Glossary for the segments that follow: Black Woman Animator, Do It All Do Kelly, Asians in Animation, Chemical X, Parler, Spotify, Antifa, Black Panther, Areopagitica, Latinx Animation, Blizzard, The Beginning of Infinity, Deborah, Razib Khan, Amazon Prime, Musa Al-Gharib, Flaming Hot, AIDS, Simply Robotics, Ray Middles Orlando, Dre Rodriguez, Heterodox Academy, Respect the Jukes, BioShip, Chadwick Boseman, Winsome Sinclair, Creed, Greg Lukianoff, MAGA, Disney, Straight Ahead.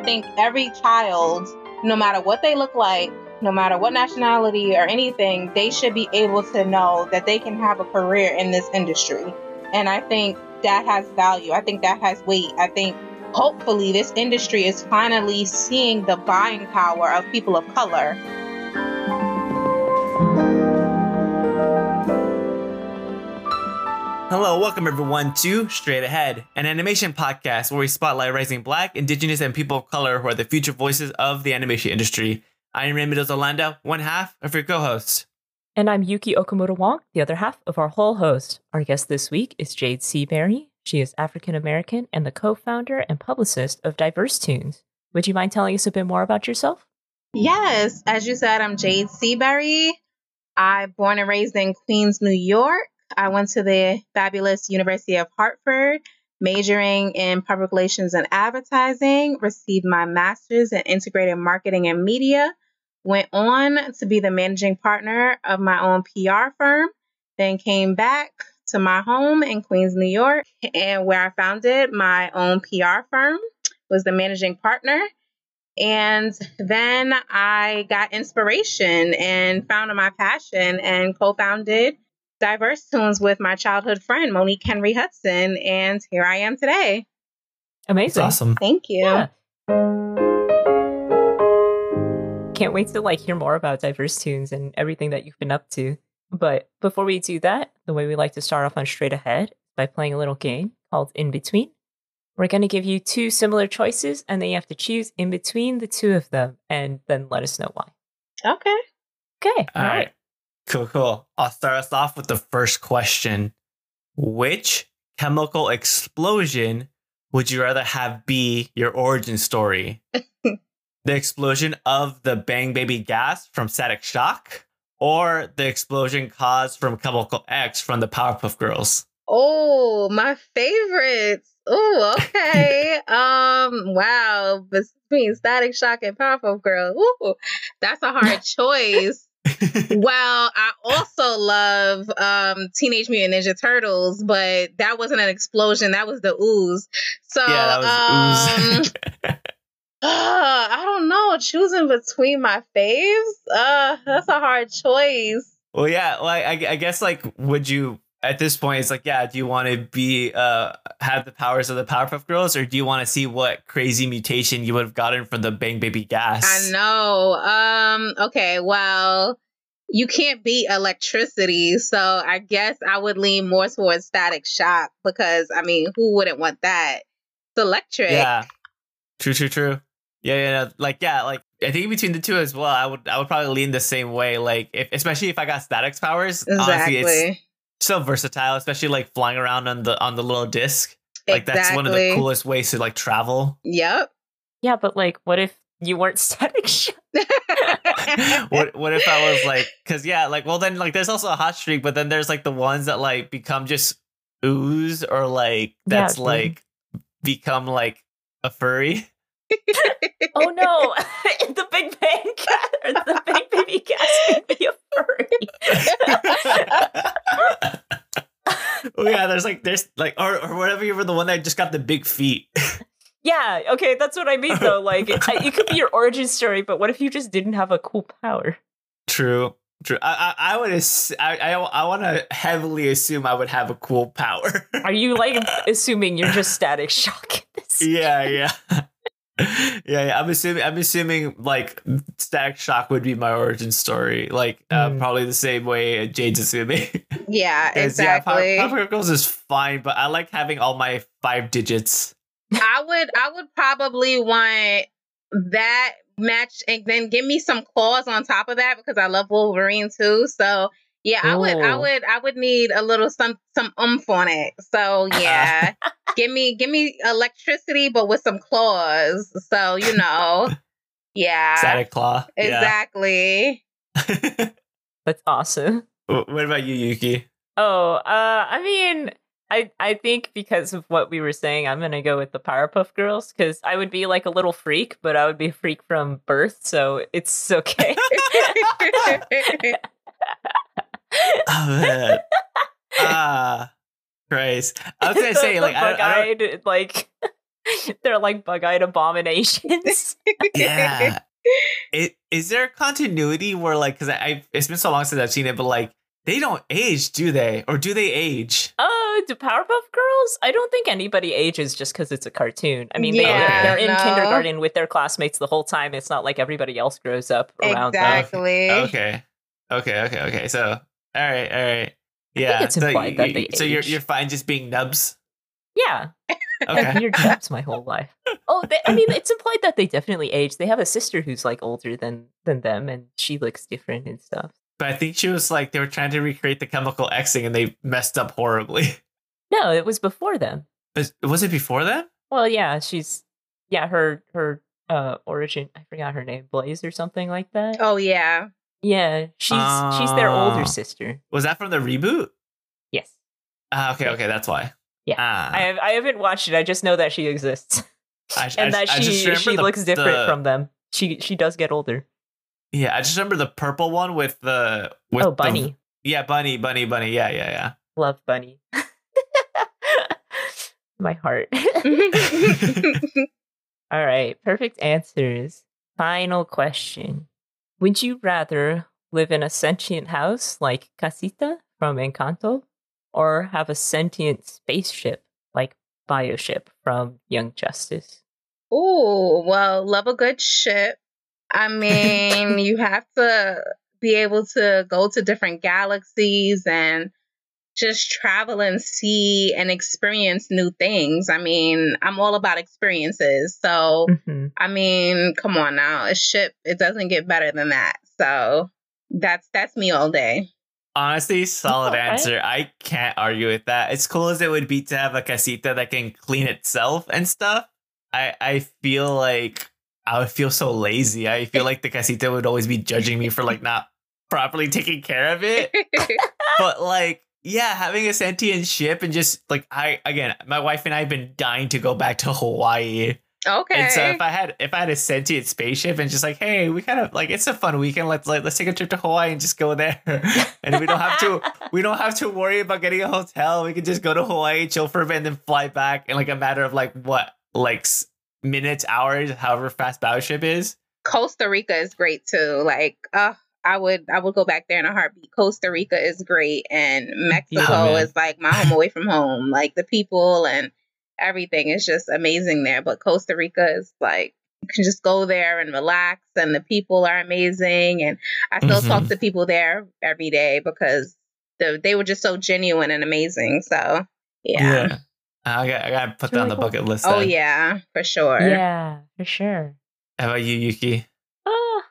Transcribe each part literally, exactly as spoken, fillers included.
I think every child, no matter what they look like, no matter what nationality or anything, they should be able to know that they can have a career in this industry. And I think that has value. I think that has weight. I think hopefully this industry is finally seeing the buying power of people of color. Hello, welcome everyone to Straight Ahead, an animation podcast where we spotlight rising Black, Indigenous, and people of color who are the future voices of the animation industry. I am Ray Middles Orlando, one half of your co-host. And I'm Yuki Okamoto-Wong, the other half of our whole host. Our guest this week is Jade Seaberry. She is African American and the co-founder and publicist of Diverse Toons. Would you mind telling us a bit more about yourself? Yes, as you said, I'm Jade Seaberry. I'm born and raised in Queens, New York. I went to the fabulous University of Hartford, majoring in public relations and advertising, received my master's in integrated marketing and media, went on to be the managing partner of my own P R firm, then came back to my home in Queens, New York, and where I founded my own P R firm, was the managing partner. And then I got inspiration and found my passion and co-founded Diverse Toons with my childhood friend, Monique Henry-Hudson, and here I am today. Amazing. That's awesome. Thank you. Yeah. Can't wait to like hear more about Diverse Toons and everything that you've been up to. But before we do that, the way we like to start off on Straight Ahead by playing a little game called In Between. We're going to give you two similar choices, and then you have to choose in between the two of them, and then let us know why. Okay. Okay. All, All right. right. Cool, cool. I'll start us off with the first question. Which chemical explosion would you rather have be your origin story? The explosion of the Bang Baby gas from Static Shock, or the explosion caused from Chemical X from the Powerpuff Girls? Oh, my favorites. Oh, okay. um, wow. Between Static Shock and Powerpuff Girls. Ooh, that's a hard choice. Well, I also love um, Teenage Mutant Ninja Turtles, but that wasn't an explosion. That was the ooze. So, yeah, that was um, ooze. uh, I don't know. Choosing between my faves? Uh, that's a hard choice. Well, yeah. Well, I, I guess, like, would you, at this point, it's like, yeah, do you want to be, uh, have the powers of the Powerpuff Girls, or do you want to see what crazy mutation you would have gotten from the Bang Baby gas? I know. Um, okay, well, you can't beat electricity, so I guess I would lean more towards Static Shock because, I mean, who wouldn't want that? It's electric. Yeah. True, true, true. Yeah, yeah, no, like, yeah, like, I think between the two as well, I would, I would probably lean the same way, like, if, especially if I got Static's powers. Exactly. Honestly, it's so versatile, especially like flying around on the on the little disc. Like exactly. That's one of the coolest ways to like travel. Yep. Yeah, but like, what if you weren't Static Shock? what What if I was like, because yeah, like, well then like, there's also a hot streak, but then there's like the ones that like become just ooze or like that's yeah, like become like a furry. Oh no! The Big Bang cat or the Big Baby cat be a furry. Oh yeah, there's like there's like or or whatever. You were the one that just got the big feet. Yeah. Okay, that's what I mean though. Like it, it could be your origin story, but what if you just didn't have a cool power? True. True. I I, I would ass- I I, I want to heavily assume I would have a cool power. Are you like assuming you're just Static Shock? Yeah. Yeah. Yeah, yeah, I'm assuming. I'm assuming like Static Shock would be my origin story, like uh, mm. probably the same way Jade's assuming. Yeah, exactly. Yeah, Powerpuff Girls is fine, but I like having all my five digits. I would, I would probably want that match, and then give me some claws on top of that because I love Wolverine too. So yeah, I Ooh. would, I would, I would need a little some some oomph on it. So yeah. Give me, give me electricity, but with some claws. So, you know, yeah. Static claw. Exactly. Yeah. That's awesome. What about you, Yuki? Oh, uh, I mean, I, I think because of what we were saying, I'm going to go with the Powerpuff Girls because I would be like a little freak, but I would be a freak from birth. So it's okay. Oh, man. Ah. Uh... Christ. I was gonna say like I, I don't, like They're like bug-eyed abominations. Yeah. It, is there a continuity where, like, because I, I it's been so long since I've seen it, but like they don't age, do they? Or do they age? Uh, do Powerpuff Girls? I don't think anybody ages just because it's a cartoon. I mean, yeah, they, they're in no. kindergarten with their classmates the whole time. It's not like everybody else grows up around exactly. them. Okay. Okay. Okay. Okay. So, all right. All right. Yeah. I think it's implied so, that they so age. you're you're fine just being nubs. Yeah. Okay. You're nubs my whole life. Oh, they, I mean, it's implied that they definitely age. They have a sister who's like older than than them, and she looks different and stuff. But I think she was like, they were trying to recreate the Chemical X thing and they messed up horribly. No, it was before them. But was it before them? Well, yeah, she's, yeah, her, her uh, origin, I forgot her name, Blaze or something like that. Oh, yeah. Yeah, she's uh, she's their older sister. Was that from the reboot? Yes. Uh, okay, okay, that's why. Yeah, ah. I, have, I haven't watched it. I just know that she exists. I, and I, that I she, she the, looks different the... from them. She She does get older. Yeah, I just remember the purple one with the with oh bunny. The, yeah, bunny, bunny, bunny. Yeah, yeah, yeah. Love bunny. My heart. All right, perfect answers. Final question: would you rather live in a sentient house like Casita from Encanto, or have a sentient spaceship like BioShip from Young Justice? Ooh, well, love a good ship. I mean, you have to be able to go to different galaxies and just travel and see and experience new things. I mean, I'm all about experiences. So, mm-hmm. I mean, come on now. A ship, it doesn't get better than that. So that's that's me all day. Honestly, solid okay. answer. I can't argue with that. As cool as it would be to have a casita that can clean itself and stuff, I, I feel like... I would feel so lazy. I feel like the casita would always be judging me for like not properly taking care of it. But like, yeah, having a sentient ship and just like I again, my wife and I have been dying to go back to Hawaii. Okay. And so if I had if I had a sentient spaceship and just like, hey, we kind of like it's a fun weekend. Let's like let's take a trip to Hawaii and just go there. And we don't have to we don't have to worry about getting a hotel. We can just go to Hawaii, chill for a bit, and then fly back in like a matter of like what like. minutes, hours, however fast BioShip is. Costa Rica is great too. Like, uh, I would, I would go back there in a heartbeat. Costa Rica is great, and Mexico yeah, is like my home away from home. Like the people and everything is just amazing there. But Costa Rica is like you can just go there and relax, and the people are amazing. And I still mm-hmm. talk to people there every day because the, they were just so genuine and amazing. So yeah. yeah. I got, I got to put that on the bucket list. Oh, yeah, for sure. Yeah, for sure. How about you, Yuki? Oh,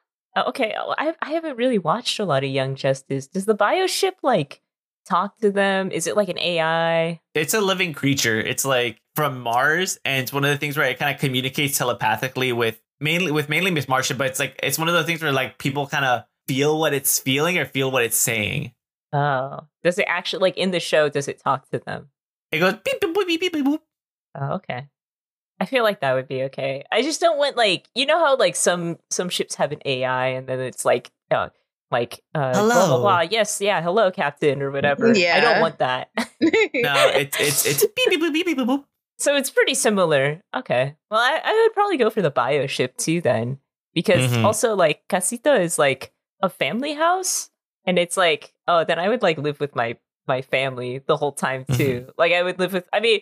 okay. I I haven't really watched a lot of Young Justice. Does the BioShip, like, talk to them? Is it like an A I? It's a living creature. It's, like, from Mars. And it's one of the things where it kind of communicates telepathically with mainly with mainly Miss Martian. But it's, like, it's one of those things where, like, people kind of feel what it's feeling or feel what it's saying. Oh. Does it actually, like, in the show, does it talk to them? It goes beep, beep, boop, beep, beep, beep, boop. Oh, okay. I feel like that would be okay. I just don't want, like, you know how, like, some some ships have an A I and then it's like, uh, like, uh, hello. Blah, blah, blah. Yes, yeah, hello, Captain, or whatever. Yeah. I don't want that. No, it's, it's, it's beep, beep, boop, beep, beep, boop, boop. So it's pretty similar. Okay. Well, I, I would probably go for the BioShip too, then, because mm-hmm. also, like, Casita is, like, a family house, and it's like, oh, then I would, like, live with my my family the whole time too. Mm-hmm. Like I would live with I mean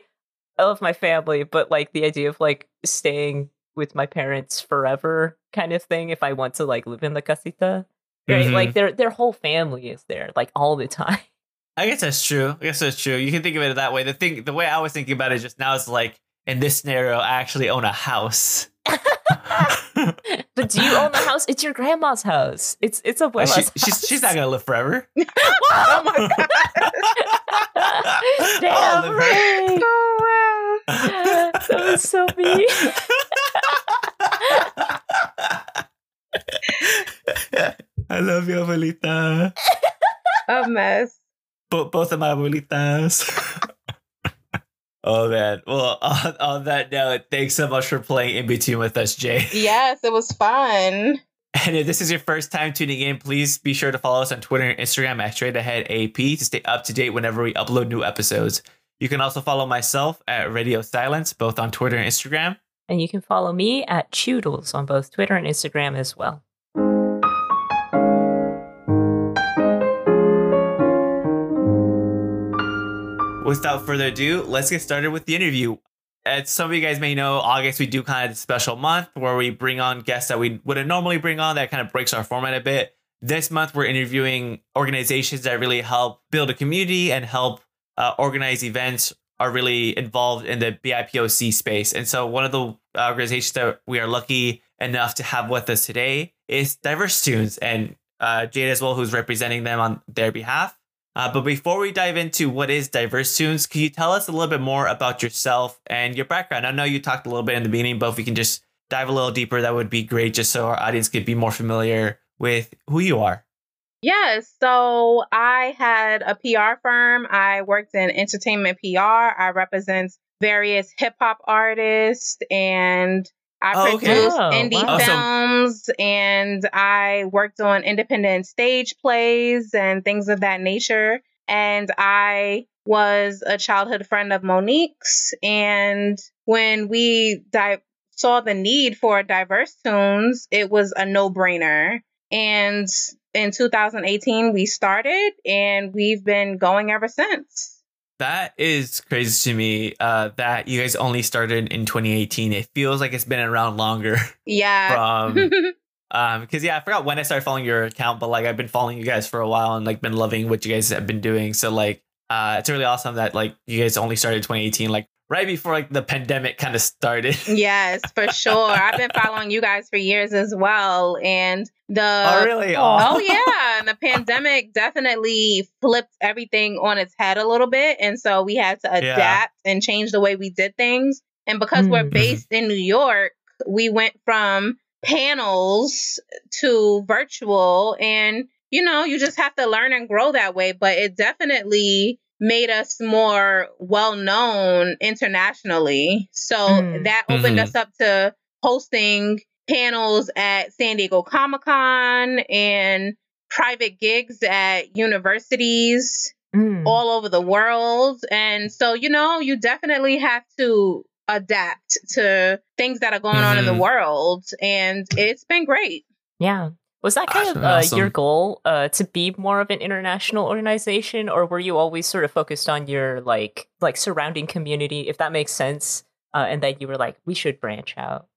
I love my family, but like the idea of like staying with my parents forever kind of thing if I want to like live in the casita, right? Mm-hmm. Like their their whole family is there like all the time. I guess that's true. I guess that's true. You can think of it that way. The thing the way I was thinking about it just now is like in this scenario I actually own a house. But do you own the house? It's your grandma's house. It's it's a she, house. She's she's not gonna live forever. Oh my god! Damn oh, right! Oh wow! That was so mean. I love you, abuelita. A mess. Bo- both of my abuelitas. Oh, man. Well, on, on that note, thanks so much for playing In Between with us, Jay. Yes, it was fun. And if this is your first time tuning in, please be sure to follow us on Twitter and Instagram at Straight Ahead A P to stay up to date whenever we upload new episodes. You can also follow myself at Radio Silence, both on Twitter and Instagram. And you can follow me at Choodles on both Twitter and Instagram as well. Without further ado, let's get started with the interview. As some of you guys may know, August, we do kind of a special month where we bring on guests that we wouldn't normally bring on. That kind of breaks our format a bit. This month, we're interviewing organizations that really help build a community and help uh, organize events, are really involved in the B I P O C space. And so one of the organizations that we are lucky enough to have with us today is Diverse Toons, and uh, Jade as well, who's representing them on their behalf. Uh, but before we dive into what is Diverse Toons, can you tell us a little bit more about yourself and your background? I know you talked a little bit in the beginning, but if we can just dive a little deeper, that would be great, just so our audience could be more familiar with who you are. Yes. So I had a P R firm. I worked in entertainment P R. I represent various hip hop artists, and I oh, produced okay. oh, indie wow. films awesome. And I worked on independent stage plays and things of that nature. And I was a childhood friend of Monique's. And when we di- saw the need for Diverse Toons, it was a no brainer. And in two thousand eighteen, we started, and we've been going ever since. That is crazy to me uh, that you guys only started in twenty eighteen. It feels like it's been around longer. Yeah. From, um, 'cause yeah, I forgot when I started following your account, but like I've been following you guys for a while and like been loving what you guys have been doing. So like uh, it's really awesome that like you guys only started in twenty eighteen, like right before like the pandemic kind of started. Yes, for sure. I've been following you guys for years as well, and the oh, really? oh. oh yeah, and the pandemic definitely flipped everything on its head a little bit, and so we had to adapt yeah. and change the way we did things. And because mm. we're based in New York, we went from panels to virtual, and you know, you just have to learn and grow that way. But it definitely made us more well-known internationally. So mm. that opened mm-hmm. us up to hosting panels at San Diego Comic-Con and private gigs at universities mm. all over the world. And so, you know, you definitely have to adapt to things that are going mm-hmm. on in the world. And it's been great. Yeah. Was that kind awesome, of uh, awesome. your goal uh, to be more of an international organization, or were you always sort of focused on your like like surrounding community, if that makes sense, uh, and that you were like, we should branch out?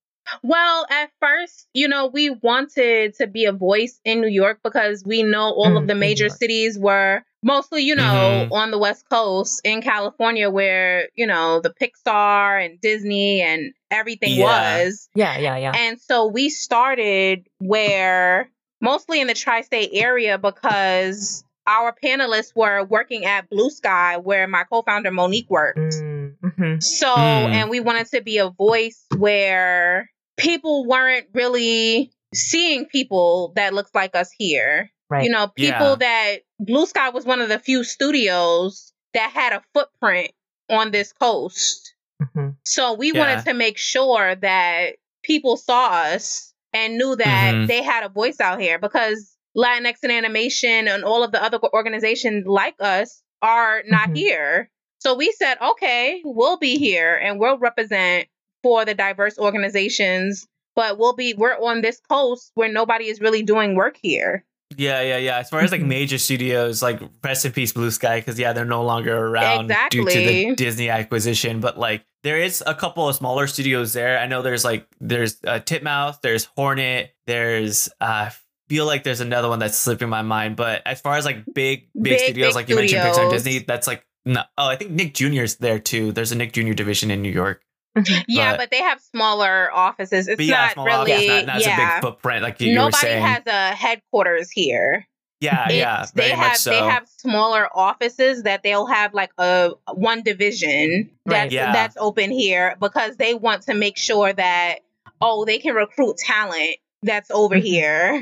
Well, at first, you know, we wanted to be a voice in New York because we know all mm, of the major cities were mostly, you know, mm-hmm. on the West Coast in California, where, you know, the Pixar and Disney and everything yeah. was. Yeah, yeah, yeah. And so we started where mostly in the tri-state area, because our panelists were working at Blue Sky, where my co-founder Monique worked. Mm-hmm. So, mm. and we wanted to be a voice where people weren't really seeing people that looks like us here. Right. You know, people yeah. that Blue Sky was one of the few studios that had a footprint on this coast. Mm-hmm. So we yeah. wanted to make sure that people saw us and knew that mm-hmm. they had a voice out here, because Latinx and Animation and all of the other organizations like us are not mm-hmm. here. So we said, okay, we'll be here and we'll represent for the diverse organizations, but we'll be, we're on this coast where nobody is really doing work here. Yeah, yeah, yeah. As far as like major studios, like rest in peace, Blue Sky, because yeah, they're no longer around exactly. due to the Disney acquisition. But like there is a couple of smaller studios there. I know there's like there's uh, Titmouse, there's Hornet, there's uh, I feel like there's another one that's slipping my mind. But as far as like big, big, big studios, big like you studios. mentioned, Pixar and Disney, that's like no. Oh, I think Nick Junior's there too. There's a Nick Junior division in New York. yeah, but, but they have smaller offices. It's yeah, not really office, not, not yeah. a big footprint like you, nobody you were saying. Nobody has a headquarters here. Yeah, it's, yeah, very they much have so. They have smaller offices that they'll have like a one division that's right, yeah. that's open here, because they want to make sure that oh they can recruit talent that's over here,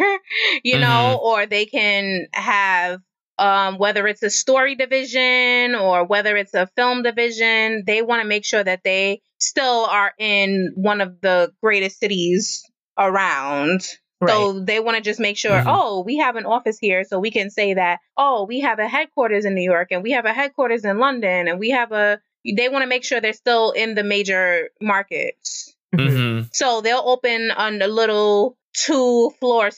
you mm-hmm. know, or they can have. Um, whether it's a story division or whether it's a film division, they want to make sure that they still are in one of the greatest cities around. Right. So they want to just make sure, mm-hmm. oh, we have an office here, so we can say that, oh, we have a headquarters in New York, and we have a headquarters in London, and we have a they want to make sure they're still in the major markets. Mm-hmm. So they'll open on a little two floor,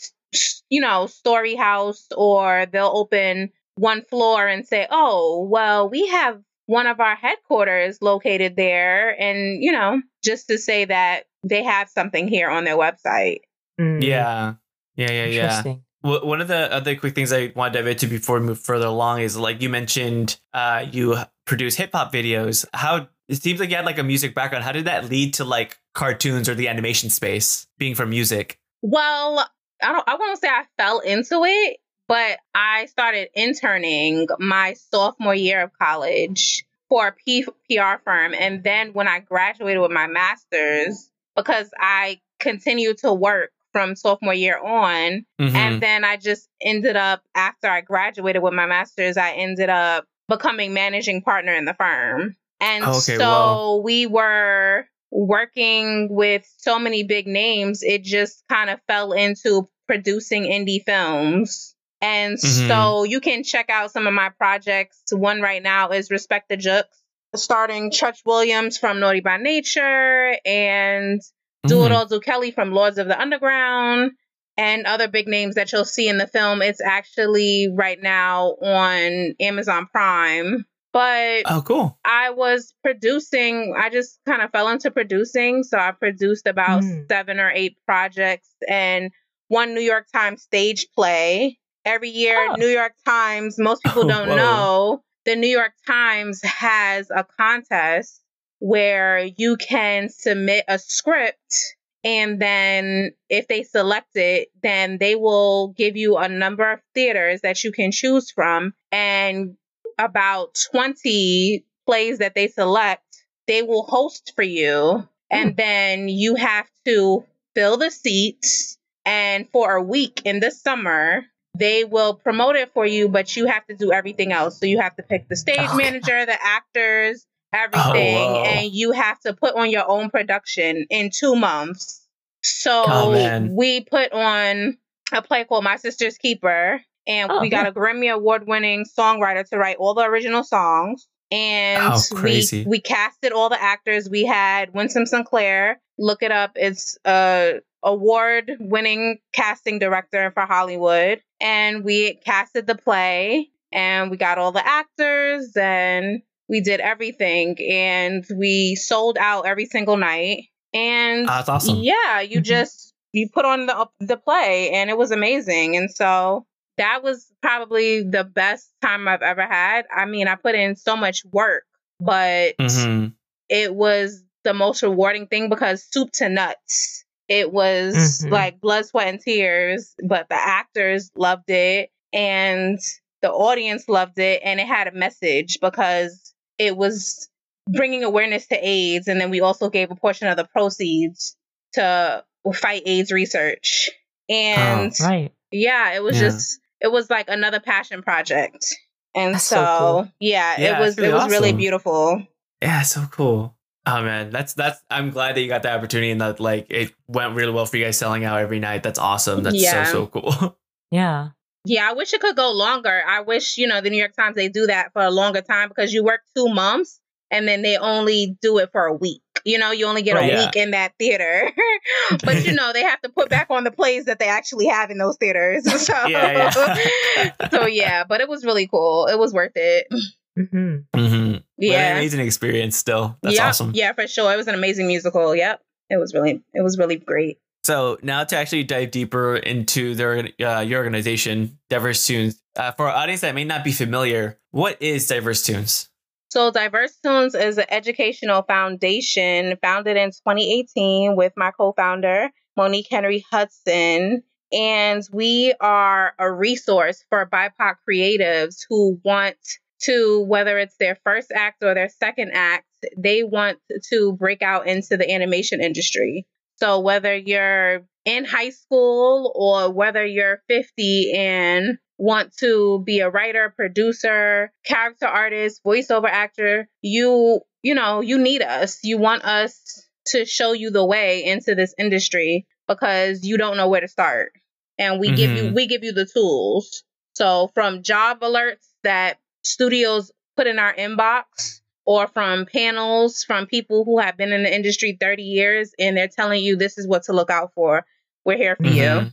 you know, story house, or they'll open one floor and say, oh, well, we have one of our headquarters located there. And, you know, just to say that they have something here on their website. Mm. Yeah. Yeah. Yeah. Yeah. One of the other quick things I want to dive into before we move further along is, like you mentioned, uh, you produce hip hop videos. How it seems like you had like a music background. How did that lead to like cartoons or the animation space, being from music? Well, I don't I won't say I fell into it, but I started interning my sophomore year of college for a P- PR firm. And then when I graduated with my master's, because I continued to work from sophomore year on. Mm-hmm. And then I just ended up, after I graduated with my master's, I ended up becoming managing partner in the firm. And okay, so wow. we were working with so many big names. It just kind of fell into producing indie films. And mm-hmm. so you can check out some of my projects. One right now is Respect the Jukes, starting Church Williams from Naughty by Nature, and Do It All Do Kelly from Lords of the Underground, and other big names that you'll see in the film. It's actually right now on Amazon Prime. But oh, cool. I was producing. I just kind of fell into producing. So I produced about mm. seven or eight projects and one New York Times stage play. Every year, oh. New York Times, most people oh, don't whoa. know, the New York Times has a contest where you can submit a script, and then if they select it, then they will give you a number of theaters that you can choose from, and about twenty plays that they select, they will host for you. And mm. then you have to fill the seats, and for a week in the summer, they will promote it for you, but you have to do everything else. So you have to pick the stage okay. manager, the actors, everything, oh, and you have to put on your own production in two months. So oh, we put on a play called My Sister's Keeper, and oh, we got man. a Grammy Award-winning songwriter to write all the original songs. And oh, crazy. we we casted all the actors. We had Winsome Sinclair. Look it up. It's a award-winning casting director for Hollywood, and we casted the play, and we got all the actors, and we did everything, and we sold out every single night. And oh, that's awesome. Yeah, you mm-hmm. just you put on the the play, and it was amazing. And so that was probably the best time I've ever had. I mean, I put in so much work, but mm-hmm. it was the most rewarding thing, because soup to nuts. It was mm-hmm. like blood, sweat, and tears, but the actors loved it, and the audience loved it, and it had a message, because it was bringing awareness to AIDS. And then we also gave a portion of the proceeds to fight AIDS research. And oh, right. yeah, it was yeah. just, it was like another passion project. And that's so, so cool. yeah, yeah, it was, really it was awesome. really beautiful. Yeah. So cool. Oh man, that's, that's, I'm glad that you got the opportunity, and that like, it went really well for you guys selling out every night. That's awesome. That's yeah. so, so cool. Yeah. Yeah, I wish it could go longer. I wish, you know, the New York Times, they do that for a longer time, because you work two months and then they only do it for a week. You know, you only get right, a yeah. week in that theater. But, you know, they have to put back on the plays that they actually have in those theaters. So, yeah, yeah. so yeah, but it was really cool. It was worth it. Mm-hmm. Mm-hmm. Yeah. What an amazing experience still. That's yep. awesome. Yeah, for sure. It was an amazing musical. Yep. It was really, it was really great. So now to actually dive deeper into their uh, your organization, Diverse Toons, uh, for our audience that may not be familiar, what is Diverse Toons? So Diverse Toons is an educational foundation founded in twenty eighteen with my co-founder, Monique Henry-Hudson. And we are a resource for B I P O C creatives who want to, whether it's their first act or their second act, they want to break out into the animation industry. So whether you're in high school or whether you're fifty and want to be a writer, producer, character artist, voiceover actor, you, you know, you need us. You want us to show you the way into this industry, because you don't know where to start. And we mm-hmm. give you, we give you the tools. So from job alerts that studios put in our inbox, or from panels from people who have been in the industry thirty years and they're telling you this is what to look out for. We're here for mm-hmm.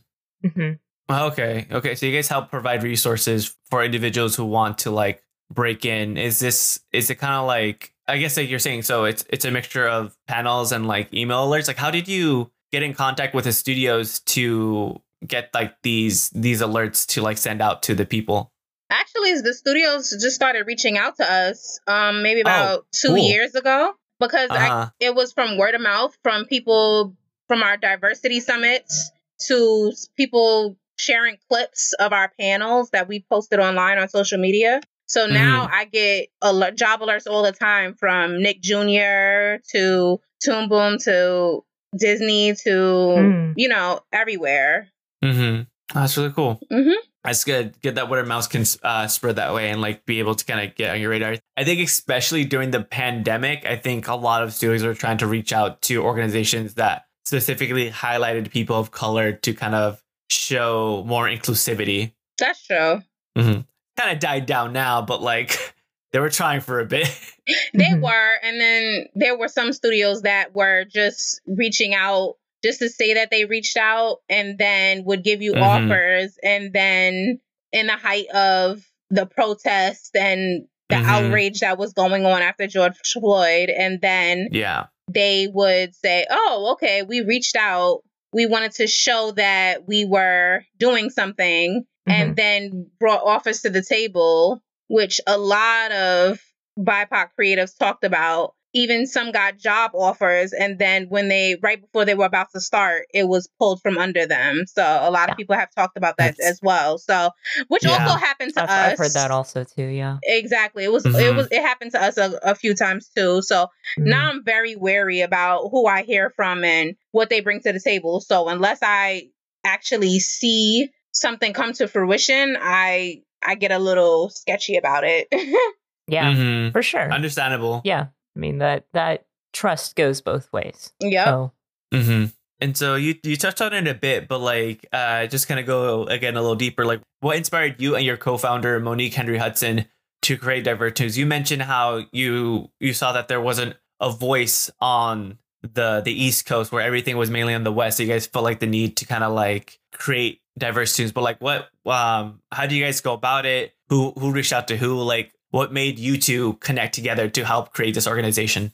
you. Mm-hmm. Okay. Okay. So you guys help provide resources for individuals who want to like break in. Is this, is it kind of like, I guess like you're saying, so it's, it's a mixture of panels and like email alerts. Like how did you get in contact with the studios to get like these, these alerts to like send out to the people? Actually, the studios just started reaching out to us um, maybe about oh, two cool. years ago because uh-huh. I, it was from word of mouth, from people from our diversity summits to people sharing clips of our panels that we posted online on social media. So now mm. I get al- job alerts all the time from Nick Junior to Toon Boom to Disney to, mm. you know, everywhere. Mm-hmm. That's really cool. Mm-hmm. That's good. Good that word of mouth can uh, spread that way and like be able to kind of get on your radar. I think especially during the pandemic, I think a lot of studios are trying to reach out to organizations that specifically highlighted people of color to kind of show more inclusivity. That's true. Mm-hmm. Kind of died down now, but like they were trying for a bit. They were. And then there were some studios that were just reaching out just to say that they reached out and then would give you mm-hmm. offers. And then in the height of the protest and the mm-hmm. outrage that was going on after George Floyd. And then yeah. they would say, oh, okay, we reached out. We wanted to show that we were doing something mm-hmm. and then brought offers to the table, which a lot of B I P O C creatives talked about. Even some got job offers, and then when they, right before they were about to start, it was pulled from under them. So a lot yeah. of people have talked about that that's, as well. So, which yeah. also happened to I've, us. I've heard that also too. Yeah, exactly. It was, mm-hmm. it was, it happened to us a, a few times too. So mm-hmm. now I'm very wary about who I hear from and what they bring to the table. So unless I actually see something come to fruition, I, I get a little sketchy about it. yeah, mm-hmm. for sure. Understandable. Yeah. I mean, that that trust goes both ways. Yeah. So. Mm-hmm. And so you, you touched on it a bit, but like uh, just kind of go again a little deeper. Like what inspired you and your co-founder, Monique Henry-Hudson, to create Diverse Toons? You mentioned how you you saw that there wasn't a voice on the the East Coast where everything was mainly on the West. So you guys felt like the need to kind of like create Diverse Toons. But like what um, how do you guys go about it? Who who reached out to who? Like what made you two connect together to help create this organization?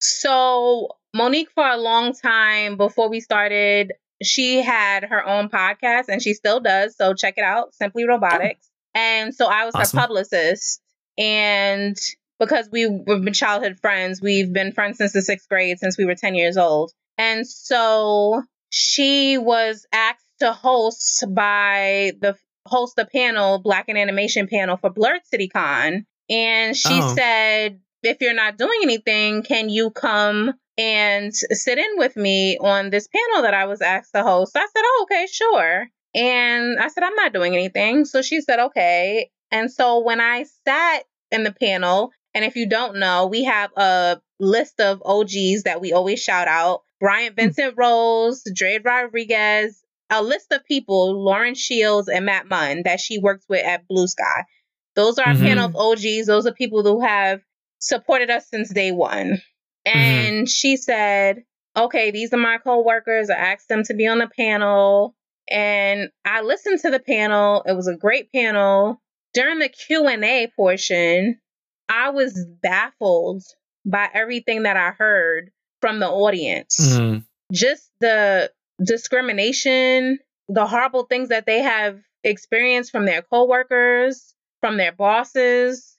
So Monique, for a long time before we started, she had her own podcast and she still does. So check it out, Simply Robotics. Oh. And so I was awesome. Her publicist. And because we, we've been childhood friends, we've been friends since the sixth grade, since we were ten years old. And so she was asked to host by the host a panel, Black and Animation panel for Blurred City Con. And she oh. said, if you're not doing anything, can you come and sit in with me on this panel that I was asked to host? So I said, oh, okay, sure. And I said, I'm not doing anything. So she said, okay. And so when I sat in the panel, and if you don't know, we have a list of O Gs that we always shout out. Brian Vincent Rose, Dre Rodriguez, a list of people, Lauren Shields and Matt Munn, that she worked with at Blue Sky. Those are our mm-hmm. panel of O Gs. Those are people who have supported us since day one. And mm-hmm. she said, okay, these are my coworkers. I asked them to be on the panel. And I listened to the panel. It was a great panel. During the Q and A portion, I was baffled by everything that I heard from the audience. Mm-hmm. Just the discrimination, the horrible things that they have experienced from their coworkers, from their bosses,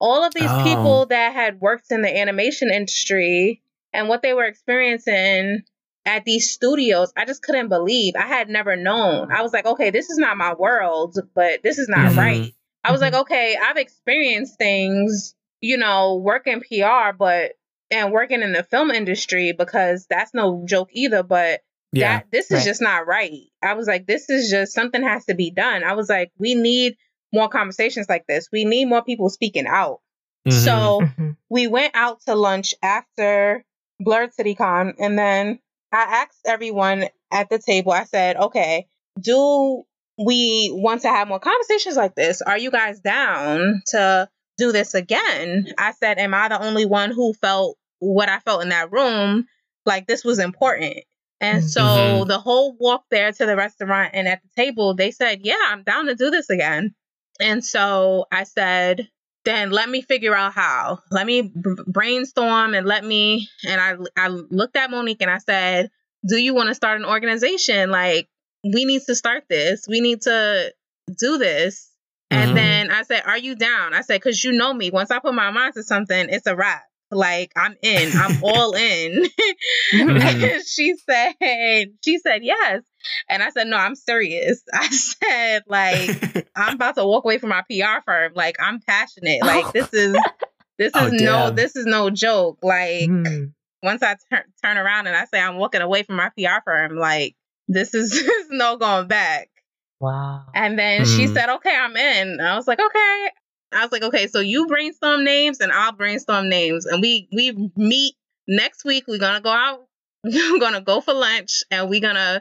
all of these oh. people that had worked in the animation industry and what they were experiencing at these studios. I just couldn't believe. I had never known. I was like, okay, this is not my world, but this is not mm-hmm. right. I was mm-hmm. like, okay, I've experienced things, you know, working P R, but and working in the film industry, because that's no joke either, but Yeah, that this is right. just not right. I was like, this is just something has to be done. I was like, we need more conversations like this. We need more people speaking out. Mm-hmm. So mm-hmm. we went out to lunch after Blurred City Con. And then I asked everyone at the table, I said, okay, do we want to have more conversations like this? Are you guys down to do this again. I said, am I the only one who felt what I felt in that room? Like, this was important. And so mm-hmm. the whole walk there to the restaurant and at the table, they said, yeah, I'm down to do this again. And so I said, then let me figure out how. Let me b- brainstorm and let me. And I, I looked at Monique and I said, do you want to start an organization? Like, we need to start this. We need to do this. And mm-hmm. then I said, are you down? I said, because you know me. Once I put my mind to something, it's a wrap. Like, I'm in. I'm all in. mm-hmm. She said, she said, yes. And I said, no, I'm serious. I said, like, I'm about to walk away from my P R firm. Like, I'm passionate. Like, oh. this is, this is oh, no, damn. This is no joke. Like, mm. once I tur- turn around and I say I'm walking away from my P R firm, like, this is, this is no going back. Wow. And then mm. she said, okay, I'm in. I was like, okay. I was like, okay, so you brainstorm names and I'll brainstorm names. And we, we meet next week. We're going to go out. We're going to go for lunch and we're going to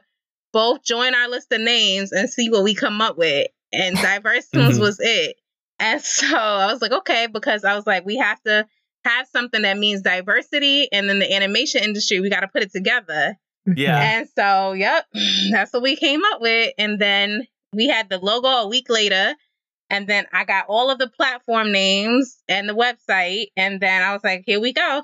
both join our list of names and see what we come up with. And Diverse Toons mm-hmm. was it. And so I was like, okay, because I was like, we have to have something that means diversity. And then the animation industry, we got to put it together. Yeah. And so, yep, that's what we came up with. And then we had the logo a week later. And then I got all of the platform names and the website. And then I was like, here we go.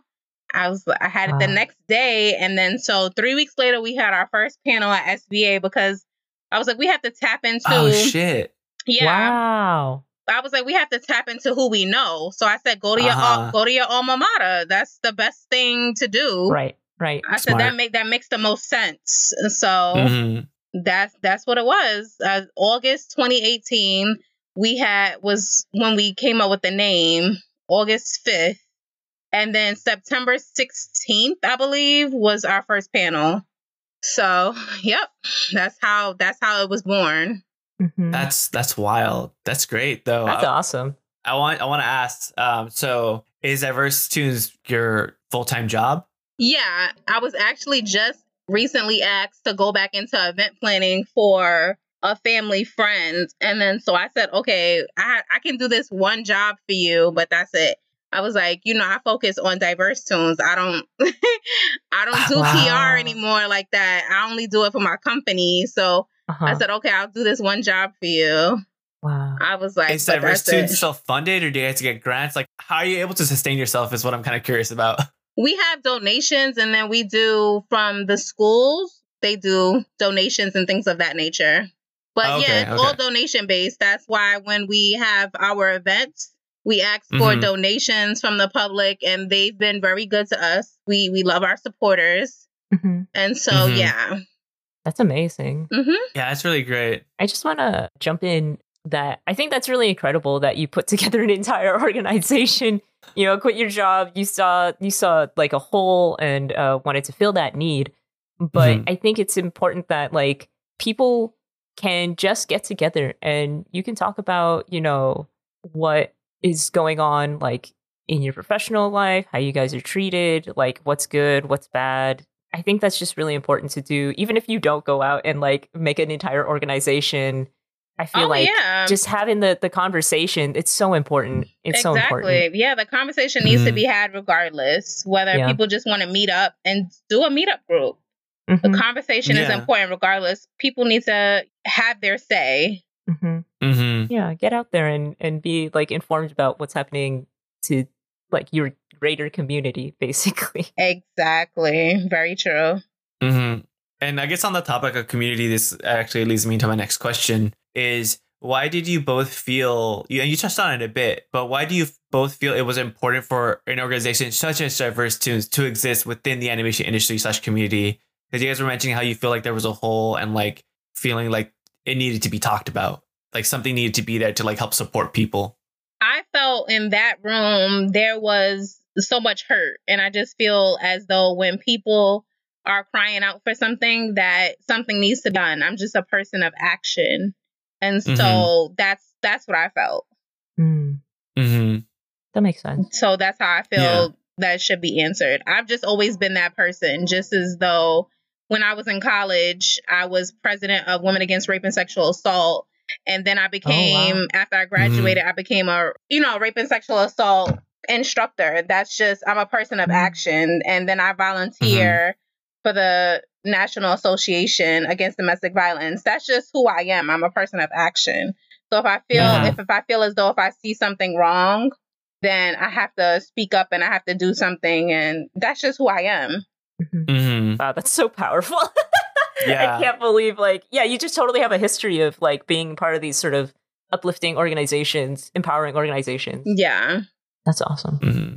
I was, I had it wow. the next day. And then so three weeks later, we had our first panel at S V A because I was like, we have to tap into. Oh, shit. Yeah. Wow. I was like, we have to tap into who we know. So I said, go to your uh-huh. go to your alma mater. That's the best thing to do. Right. Right. I Smart. said that make that makes the most sense. So mm-hmm. that's that's what it was. Uh, August twenty eighteen, we had was when we came up with the name, August fifth. And then September sixteenth, I believe, was our first panel. So, yep, that's how that's how it was born. Mm-hmm. That's that's wild. That's great, though. That's I, awesome. I want I want to ask. Um, so, is Diverse Toons your full time job? Yeah, I was actually just recently asked to go back into event planning for a family friend. And then so I said, okay, I, I can do this one job for you, but that's it. I was like, you know, I focus on Diverse Toons. I don't I don't do wow. P R anymore like that. I only do it for my company. So uh-huh. I said, okay, I'll do this one job for you. Wow. I was like, is Diverse Toons self-funded or do you have to get grants? Like, how are you able to sustain yourself is what I'm kind of curious about. We have donations, and then we do from the schools. They do donations and things of that nature. But oh, okay, yeah, it's okay. all donation based. That's why when we have our events, we ask for mm-hmm. donations from the public, and they've been very good to us. We we love our supporters, mm-hmm. and so mm-hmm. yeah, that's amazing. Mm-hmm. Yeah, that's really great. I just want to jump in that I think that's really incredible that you put together an entire organization. You know, quit your job. You saw you saw like a hole and uh, wanted to fill that need. But mm-hmm. I think it's important that like people can just get together and you can talk about, you know, what is going on like in your professional life, how you guys are treated, like what's good, what's bad. I think that's just really important to do, even if you don't go out and like make an entire organization. I feel oh, like yeah. just having the, the conversation, it's so important. It's exactly. so important. Yeah, the conversation needs mm. to be had regardless, whether yeah. people just want to meet up and do a meetup group. Mm-hmm. The conversation yeah. is important regardless. People need to have their say. Mm-hmm. Mm-hmm. Yeah, get out there and, and be like informed about what's happening to like your greater community, basically. Exactly. Very true. Mm-hmm. And I guess on the topic of community, this actually leads me to my next question. Is why did you both feel, and you touched on it a bit, but why do you both feel it was important for an organization such as Diverse Toons to exist within the animation industry slash community? Because you guys were mentioning how you feel like there was a hole and like feeling like it needed to be talked about, like something needed to be there to like help support people. I felt in that room there was so much hurt, and I just feel as though when people are crying out for something, that something needs to be done. I'm just a person of action. And so mm-hmm. that's that's what I felt. Mm-hmm. That makes sense. So that's how I feel yeah. that should be answered. I've just always been that person, just as though when I was in college, I was president of Women Against Rape and Sexual Assault. And then I became, oh, wow. after I graduated, mm-hmm. I became a, you know, rape and sexual assault instructor. That's just, I'm a person of action. And then I volunteer mm-hmm. for the National Association Against Domestic Violence. That's just who I am. I'm a person of action. So if I feel, yeah. if, if I feel as though if I see something wrong, then I have to speak up and I have to do something. And that's just who I am. Mm-hmm. Wow, that's so powerful. Yeah. I can't believe, like, yeah, you just totally have a history of, like, being part of these sort of uplifting organizations, empowering organizations. Yeah. That's awesome. Mm-hmm.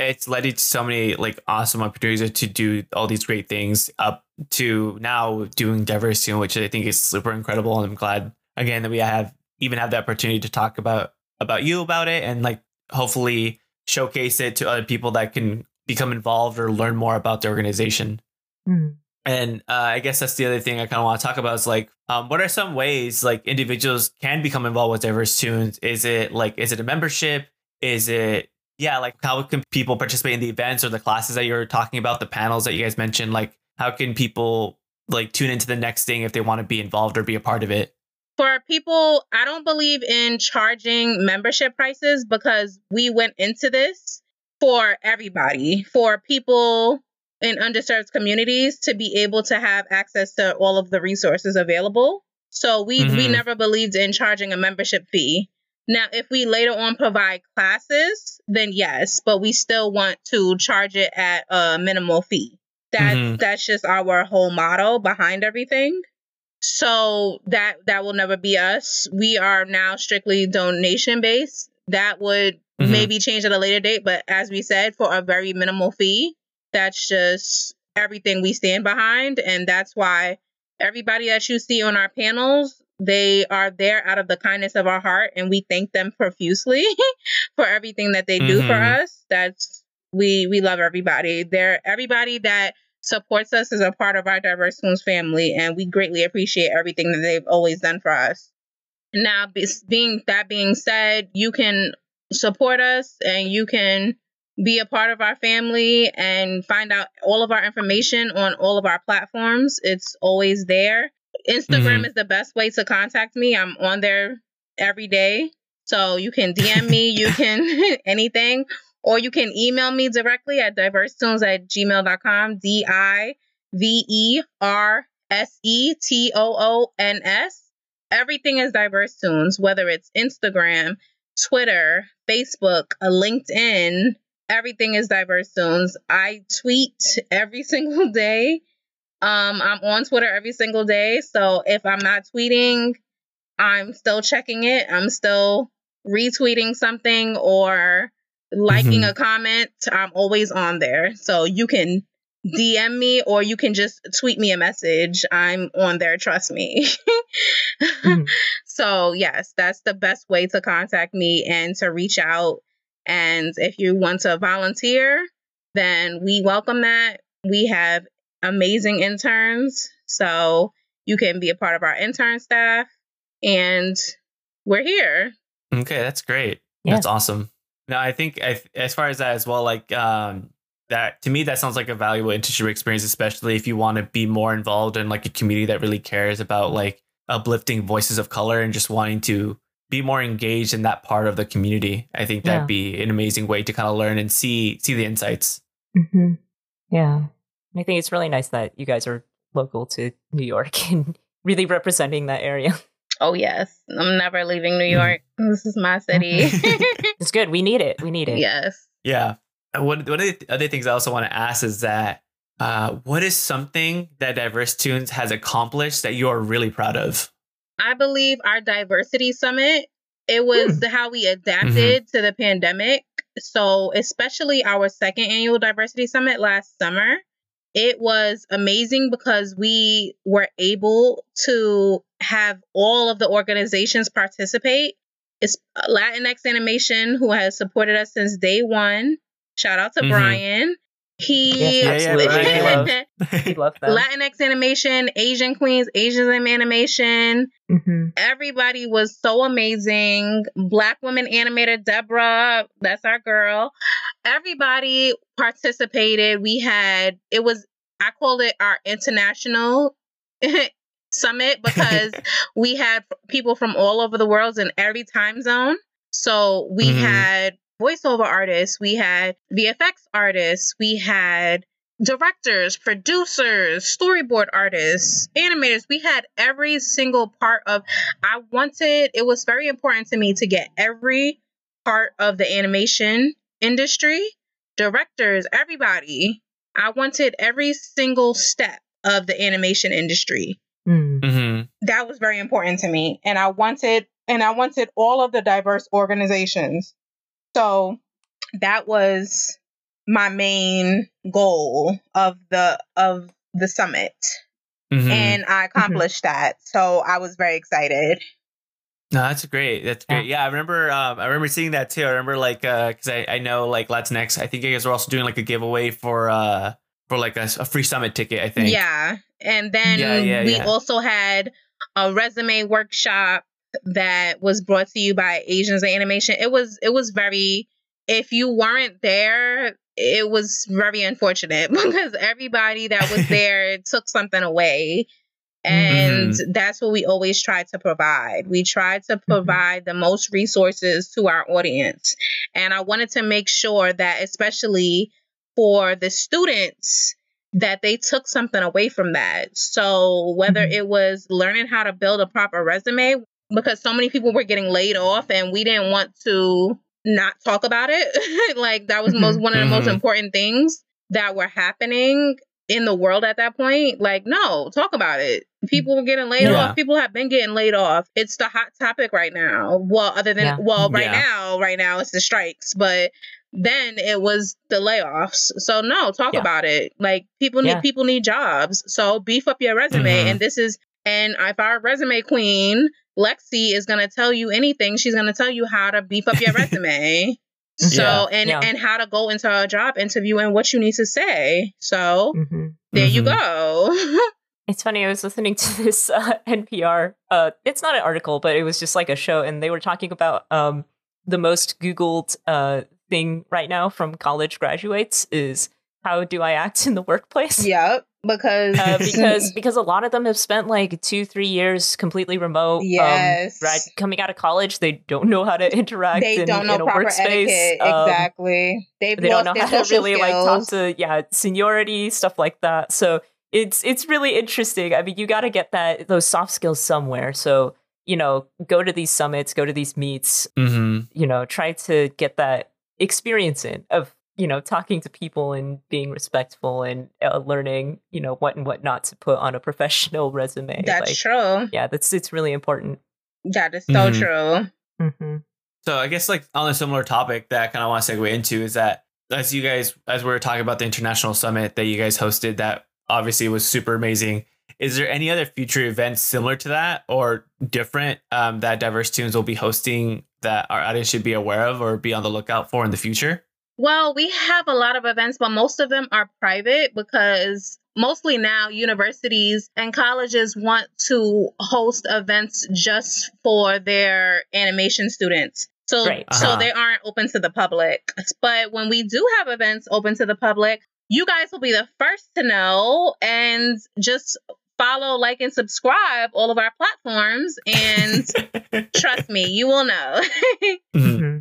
It's led you to so many, like, awesome opportunities to do all these great things up to now doing Diverse Toons, which I think is super incredible. And I'm glad, again, that we have even have the opportunity to talk about, about you about it and, like, hopefully showcase it to other people that can become involved or learn more about the organization. Mm-hmm. And uh, I guess that's the other thing I kind of want to talk about is like, um, what are some ways like individuals can become involved with Diverse Toons? Is it like, is it a membership? Is it, yeah, like how can people participate in the events or the classes that you're talking about, the panels that you guys mentioned? Like, how can people like tune into the next thing if they want to be involved or be a part of it? For people, I don't believe in charging membership prices because we went into this for everybody, for people in underserved communities to be able to have access to all of the resources available. So we, mm-hmm. we never believed in charging a membership fee. Now, if we later on provide classes, then yes, but we still want to charge it at a minimal fee. That, mm-hmm. That's just our whole motto behind everything. So that, that will never be us. We are now strictly donation-based. That would mm-hmm. maybe change at a later date, but as we said, for a very minimal fee. That's just everything we stand behind. And that's why everybody that you see on our panels, they are there out of the kindness of our heart. And we thank them profusely for everything that they do mm-hmm. for us. That's we we love everybody. They're, everybody that supports us is a part of our Diverse Toons family. And we greatly appreciate everything that they've always done for us. Now, be, being that being said, you can support us and you can be a part of our family and find out all of our information on all of our platforms. It's always there. Instagram mm-hmm. is the best way to contact me. I'm on there every day. So you can D M me, you can anything, or you can email me directly at diverse toons at gmail dot com, D I V E R S E T O O N S. Everything is Diverse Toons, whether it's Instagram, Twitter, Facebook, LinkedIn. Everything is Diverse Toons. I tweet every single day. Um, I'm on Twitter every single day. So if I'm not tweeting, I'm still checking it. I'm still retweeting something or liking mm-hmm. a comment. I'm always on there. So you can D M me or you can just tweet me a message. I'm on there. Trust me. mm-hmm. So yes, that's the best way to contact me and to reach out. And if you want to volunteer, then we welcome that. We have amazing interns, so you can be a part of our intern staff. And we're here. Okay, that's great. Yeah. That's awesome. Now, I think I, as far as that as well, like um, that to me, that sounds like a valuable internship experience, especially if you want to be more involved in like a community that really cares about like uplifting voices of color and just wanting to be more engaged in that part of the community. I think that'd yeah. be an amazing way to kind of learn and see see the insights. Mm-hmm. Yeah. I think it's really nice that you guys are local to New York and really representing that area. Oh, yes. I'm never leaving New York. Mm-hmm. This is my city. It's good. We need it. We need it. Yes. Yeah. One, one of the other things I also want to ask is that uh, what is something that Diverse Toons has accomplished that you are really proud of? I believe our diversity summit, it was mm. how we adapted mm-hmm. to the pandemic. So especially our second annual diversity summit last summer, it was amazing because we were able to have all of the organizations participate. It's Latinx Animation, who has supported us since day one. Shout out to mm-hmm. Brian. He, yes, yeah, yeah, right. he loved that. Latinx Animation, Asian Queens, Asian Animation. Mm-hmm. Everybody was so amazing. Black woman animator Deborah, that's our girl. Everybody participated. We had, it was, I called it our international summit because we had people from all over the world in every time zone. So we mm-hmm. had voiceover artists, we had V F X artists, we had directors, producers, storyboard artists, animators. We had every single part of, I wanted, it was very important to me to get every part of the animation industry, directors, everybody. I wanted every single step of the animation industry. Mm-hmm. That was very important to me. And I wanted, and I wanted all of the diverse organizations. So that was my main goal of the of the summit. Mm-hmm. And I accomplished mm-hmm. that. So I was very excited. No, that's great. That's great. Yeah, yeah, I remember um, I remember seeing that too. I remember like uh because I, I know like Latinx, I think you guys were also doing like a giveaway for uh for like a, a free summit ticket, I think. Yeah. And then yeah, yeah, we yeah. also had a resume workshop that was brought to you by Asians in Animation. It was it was very, if you weren't there, it was very unfortunate because everybody that was there took something away. And mm-hmm. that's what we always try to provide. We try to provide mm-hmm. the most resources to our audience. And I wanted to make sure that, especially for the students, that they took something away from that. So whether mm-hmm. it was learning how to build a proper resume, because so many people were getting laid off and we didn't want to not talk about it. Like that was most one of the mm-hmm. most important things that were happening in the world at that point. Like, no, talk about it. People were getting laid yeah. off. People have been getting laid off. It's the hot topic right now. Well, other than, yeah. well, right yeah. now, right now it's the strikes, but then it was the layoffs. So no, talk yeah. about it. Like people need, yeah. people need jobs. So beef up your resume. Mm-hmm. And this is, and if our resume queen, Lexi, is going to tell you anything, she's going to tell you how to beef up your resume. So, yeah, and, yeah. and how to go into a job interview and what you need to say. So mm-hmm. there mm-hmm. you go. It's funny. I was listening to this uh, N P R. Uh, it's not an article, but it was just like a show. And they were talking about um, the most Googled uh, thing right now from college graduates is, how do I act in the workplace? Yep. Because uh, because because a lot of them have spent like two, three years completely remote. Yes. Um, right, coming out of college, they don't know how to interact. They in, don't know in a proper workspace. Etiquette. Um, exactly. They've they lost don't know their how to really skills. Like talk to yeah seniority stuff like that. So it's it's really interesting. I mean, you got to get that those soft skills somewhere. So you know, go to these summits, go to these meets. Mm-hmm. You know, try to get that experience in of. You know, talking to people and being respectful and uh, learning, you know, what and what not to put on a professional resume. That's like, true. Yeah, that's it's really important. That is so mm-hmm. true. Mm-hmm. So I guess like on a similar topic that I kind of want to segue into is that as you guys, as we were talking about the international summit that you guys hosted, that obviously was super amazing. Is there any other future events similar to that or different um, that Diverse Toons will be hosting that our audience should be aware of or be on the lookout for in the future? Well, we have a lot of events, but most of them are private because mostly now universities and colleges want to host events just for their animation students. So, right. uh-huh. so they aren't open to the public. But when we do have events open to the public, you guys will be the first to know, and just follow, like, and subscribe all of our platforms. And trust me, you will know. mm-hmm.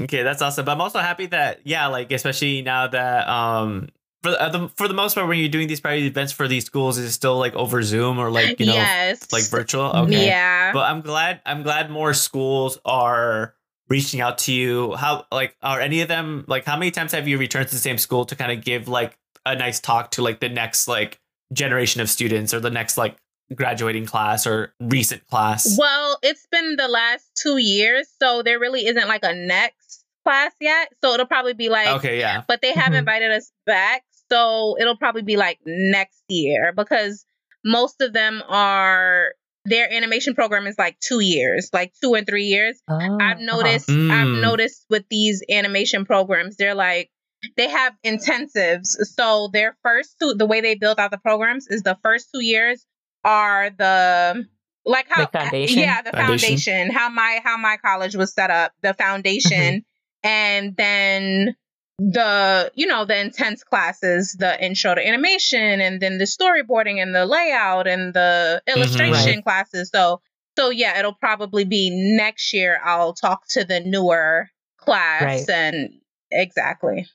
Okay, that's awesome. But I'm also happy that, yeah, like, especially now that um, for the for the most part, when you're doing these private events for these schools, is it still like over Zoom or like, you know, yes. like virtual? Okay. Yeah. But I'm glad I'm glad more schools are reaching out to you. How, like, are any of them, like, how many times have you returned to the same school to kind of give like a nice talk to like the next like generation of students or the next like graduating class or recent class? Well, it's been the last two years, so there really isn't like a next class yet. So it'll probably be like, okay, yeah. But they have mm-hmm. invited us back, so it'll probably be like next year because most of them are their animation program is like two years, like two and three years. Oh, I've noticed. Uh-huh. I've noticed with these animation programs, they're like. They have intensives, so their first two. The way they build out the programs is the first two years. Are the like how the foundation. Yeah the foundation. foundation how my how my college was set up the foundation mm-hmm. and then the, you know, the intense classes, the intro to animation, and then the storyboarding and the layout and the illustration mm-hmm, right. classes. So, so yeah, it'll probably be next year. I'll talk to the newer class right. and exactly.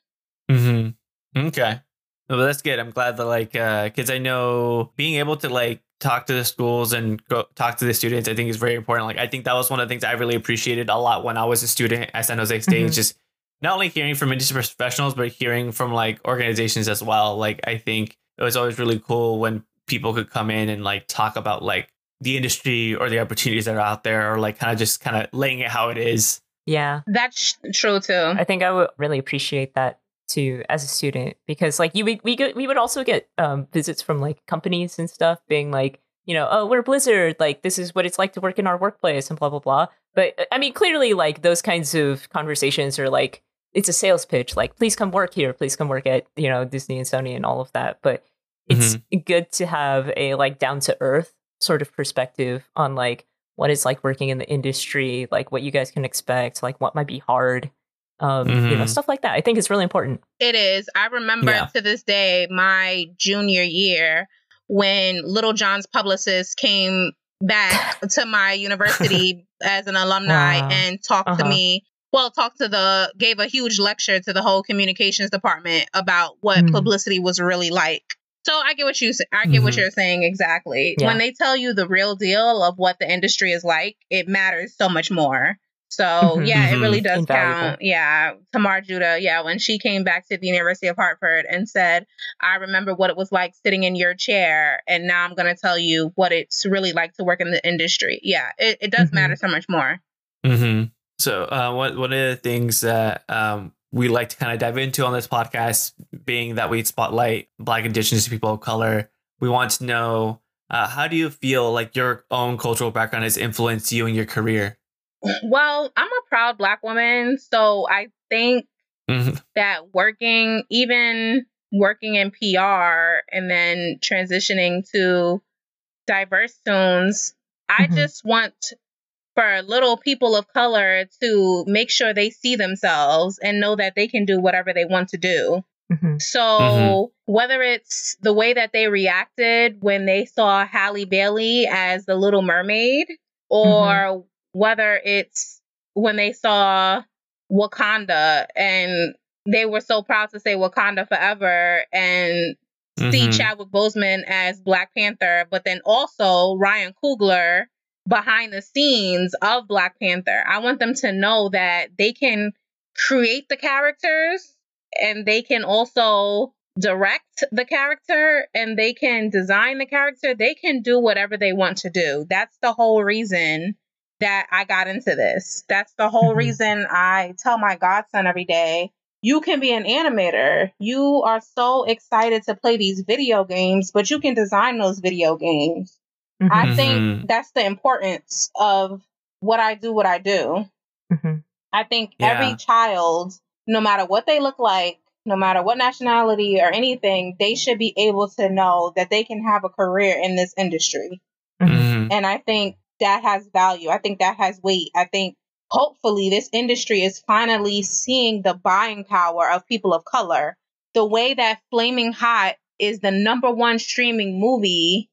Mm-hmm. Okay. Well, that's good. I'm glad that like, uh, cause I know being able to like talk to the schools and go talk to the students, I think is very important. Like, I think that was one of the things I really appreciated a lot when I was a student at San Jose State, mm-hmm. just not only hearing from industry professionals, but hearing from like organizations as well. Like, I think it was always really cool when people could come in and like talk about like the industry or the opportunities that are out there, or like kind of just kind of laying it how it is. Yeah, that's true, too. I think I would really appreciate that, too, as a student, because like you we we, go, we would also get um, visits from like companies and stuff being like, you know, oh, we're Blizzard, like this is what it's like to work in our workplace and blah, blah, blah. But I mean, clearly, like those kinds of conversations are like, it's a sales pitch, like, please come work here, please come work at, you know, Disney and Sony and all of that. But it's mm-hmm. good to have a like down to earth sort of perspective on like what it's like working in the industry, like what you guys can expect, like what might be hard. Um, mm-hmm. you know, stuff like that. I think it's really important. It is. I remember yeah. to this day, my junior year, when Little John's publicist came back to my university as an alumni wow. and talked uh-huh. to me, well, talked to the, gave a huge lecture to the whole communications department about what mm-hmm. publicity was really like. So I get what you, I get mm-hmm. what you're saying exactly. Yeah. When they tell you the real deal of what the industry is like, it matters so much more. So, mm-hmm, yeah, mm-hmm. it really does Invaluable. Count. Yeah. Tamar Judah. Yeah. When she came back to the University of Hartford and said, I remember what it was like sitting in your chair. And now I'm going to tell you what it's really like to work in the industry. Yeah. It, it does mm-hmm. matter so much more. Mm-hmm. So uh, one, one of the things that um, we like to kind of dive into on this podcast, being that we spotlight Black, Indigenous people of color, we want to know, uh, how do you feel like your own cultural background has influenced you in your career? Well, I'm a proud Black woman, so I think mm-hmm. that working, even working in P R and then transitioning to Diverse Toons, mm-hmm. I just want for little people of color to make sure they see themselves and know that they can do whatever they want to do. Mm-hmm. So mm-hmm. whether it's the way that they reacted when they saw Halle Bailey as the Little Mermaid, or mm-hmm. whether it's when they saw Wakanda and they were so proud to say Wakanda forever and mm-hmm. see Chadwick Boseman as Black Panther, but then also Ryan Coogler behind the scenes of Black Panther. I want them to know that they can create the characters and they can also direct the character and they can design the character. They can do whatever they want to do. That's the whole reason that I got into this. That's the whole reason I tell my godson every day, you can be an animator. You are so excited to play these video games, but you can design those video games. Mm-hmm. I think that's the importance of what I do, what I do. Mm-hmm. I think yeah. every child, no matter what they look like, no matter what nationality or anything, they should be able to know that they can have a career in this industry. Mm-hmm. And I think that has value. I think that has weight. I think hopefully this industry is finally seeing the buying power of people of color. The way that Flaming Hot is the number one streaming movie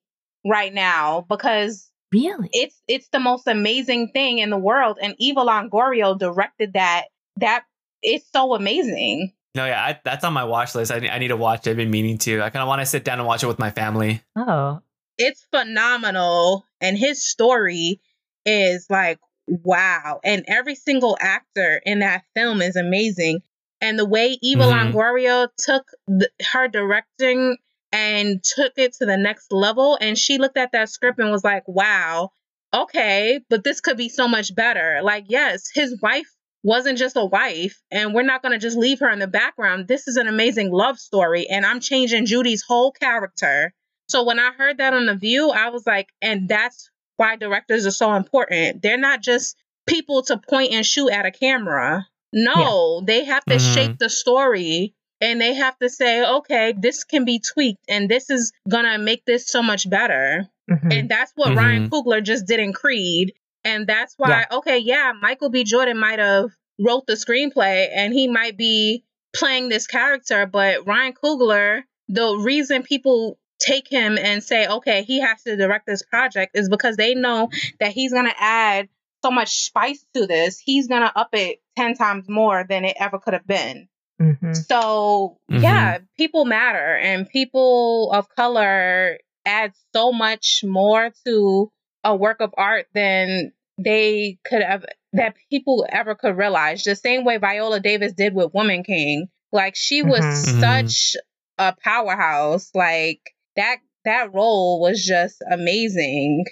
right now, because really it's it's the most amazing thing in the world. And Eva Longoria directed that. That it's so amazing. No, yeah, I, that's on my watch list. I, I need to watch it. I've been meaning to. I kind of want to sit down and watch it with my family. Oh. It's phenomenal. And his story is like, wow. And every single actor in that film is amazing. And the way Eva mm-hmm. Longoria took the, her directing and took it to the next level. And she looked at that script and was like, wow, okay, but this could be so much better. Like, yes, his wife wasn't just a wife, and we're not going to just leave her in the background. This is an amazing love story. And I'm changing Judy's whole character. So when I heard that on The View, I was like, and that's why directors are so important. They're not just people to point and shoot at a camera. No, yeah. they have to mm-hmm. shape the story, and they have to say, okay, this can be tweaked and this is going to make this so much better. Mm-hmm. And that's what mm-hmm. Ryan Coogler just did in Creed. And that's why, yeah. okay, yeah, Michael B. Jordan might have wrote the screenplay and he might be playing this character, but Ryan Coogler, the reason people take him and say, okay, he has to direct this project is because they know that he's going to add so much spice to this. He's going to up it ten times more than it ever could have been. Mm-hmm. So, mm-hmm. yeah, people matter, and people of color add so much more to a work of art than they could have, that people ever could realize. The same way Viola Davis did with Woman King. Like, she was mm-hmm. such a powerhouse. Like, that that role was just amazing.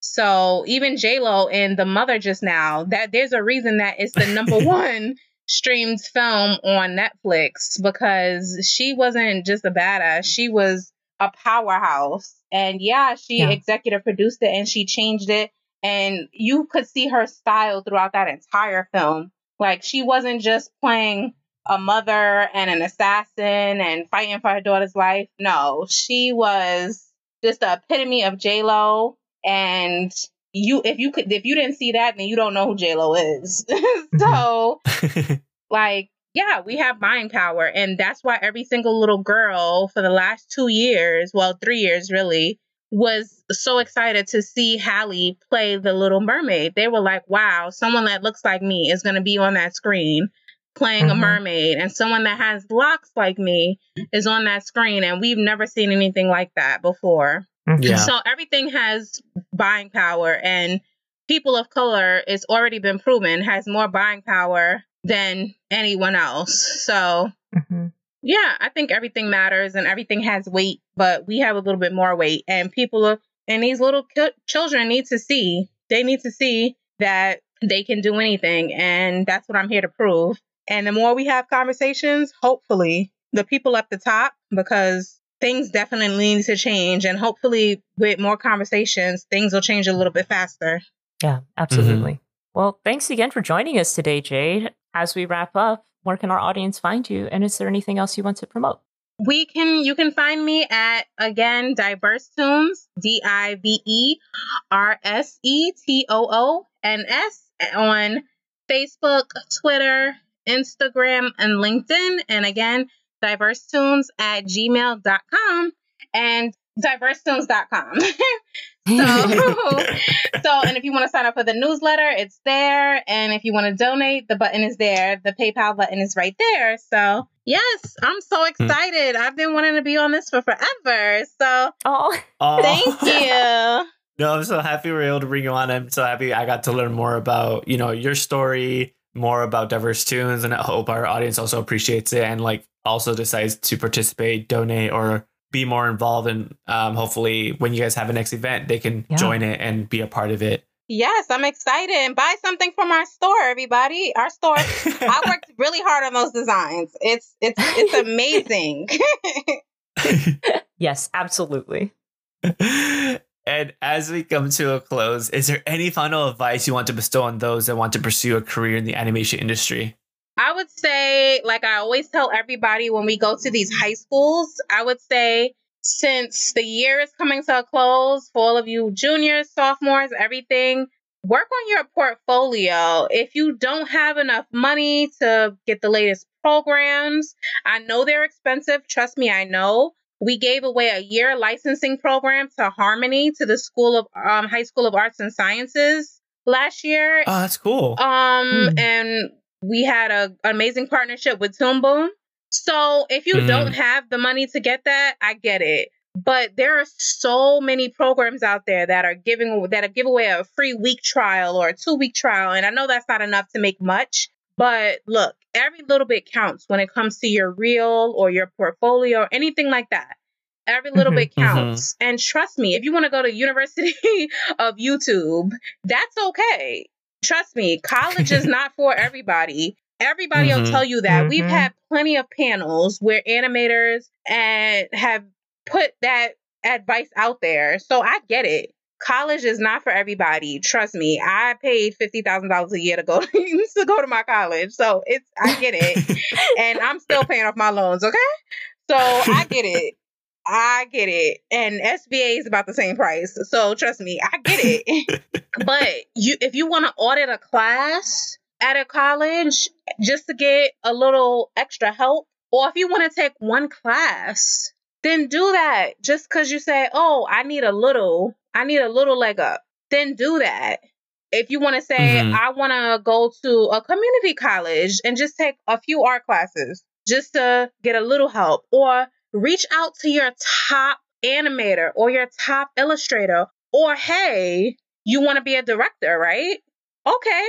So even J-Lo in The Mother just now, that there's a reason that it's the number one streamed film on Netflix, because she wasn't just a badass. She was a powerhouse. And yeah, she yeah. executive produced it and she changed it. And you could see her style throughout that entire film. Like, she wasn't just playing a mother and an assassin and fighting for her daughter's life. No, she was just the epitome of J-Lo. And you, if you could, if you didn't see that, then you don't know who J-Lo is. So, like, yeah, we have buying power. And that's why every single little girl for the last two years, well, three years really, was so excited to see Halle play the Little Mermaid. They were like, wow, someone that looks like me is going to be on that screen playing mm-hmm. a mermaid, and someone that has locks like me is on that screen, and we've never seen anything like that before. Yeah. So everything has buying power, and people of color, it's already been proven, has more buying power than anyone else. So mm-hmm. yeah, I think everything matters and everything has weight, but we have a little bit more weight, and people are, and these little ki- children need to see, they need to see that they can do anything. And that's what I'm here to prove. And the more we have conversations, hopefully the people at the top, because things definitely need to change. And hopefully with more conversations, things will change a little bit faster. Yeah, absolutely. Mm-hmm. Well, thanks again for joining us today, Jade. As we wrap up, where can our audience find you? And is there anything else you want to promote? We can, you can find me at, again, Diverse Toons, D I V E R S E T O O N S on Facebook, Twitter, Instagram, and LinkedIn. And again, diversetoons at gmail dot com and diversetoons dot com. so, so, and if you want to sign up for the newsletter, it's there. And if you want to donate, the button is there. The PayPal button is right there. So yes, I'm so excited. Mm. I've been wanting to be on this for forever. So oh. thank you. No, I'm so happy we were able to bring you on. I'm so happy I got to learn more about, you know, your story, more about Diverse Toons, and I hope our audience also appreciates it and like also decides to participate, donate, or be more involved. And um, hopefully when you guys have a next event, they can yeah. join it and be a part of it. Yes, I'm excited. And buy something from our store, everybody. Our store. I worked really hard on those designs. It's it's it's amazing. Yes, absolutely. And as we come to a close, is there any final advice you want to bestow on those that want to pursue a career in the animation industry? I would say, like I always tell everybody when we go to these high schools, I would say, since the year is coming to a close for all of you juniors, sophomores, everything, work on your portfolio. If you don't have enough money to get the latest programs, I know they're expensive. Trust me, I know. We gave away a year licensing program to Harmony, to the School of um, High School of Arts and Sciences last year. Oh, that's cool. Um, mm. And we had a, an amazing partnership with Toon Boom. So if you mm. don't have the money to get that, I get it. But there are so many programs out there that are giving that give away a free week trial or a two week trial. And I know that's not enough to make much. But look, every little bit counts when it comes to your reel or your portfolio or anything like that. Every little mm-hmm, bit counts. Mm-hmm. And trust me, if you want to go to University of YouTube, that's okay. Trust me, college is not for everybody. Everybody mm-hmm, will tell you that. Mm-hmm. We've had plenty of panels where animators and have put that advice out there. So I get it. College is not for everybody. Trust me. I paid fifty thousand dollars a year to go to go to my college. So it's, I get it. And I'm still paying off my loans. Okay. So I get it. I get it. And S B A is about the same price. So trust me, I get it. But you, if you want to audit a class at a college just to get a little extra help, Or if you want to take one class, then do that. Just because you say, oh, I need a little, I need a little leg up, then do that. If you want to say, mm-hmm. I want to go to a community college and just take a few art classes just to get a little help, or reach out to your top animator or your top illustrator, or, hey, you want to be a director, right? Okay.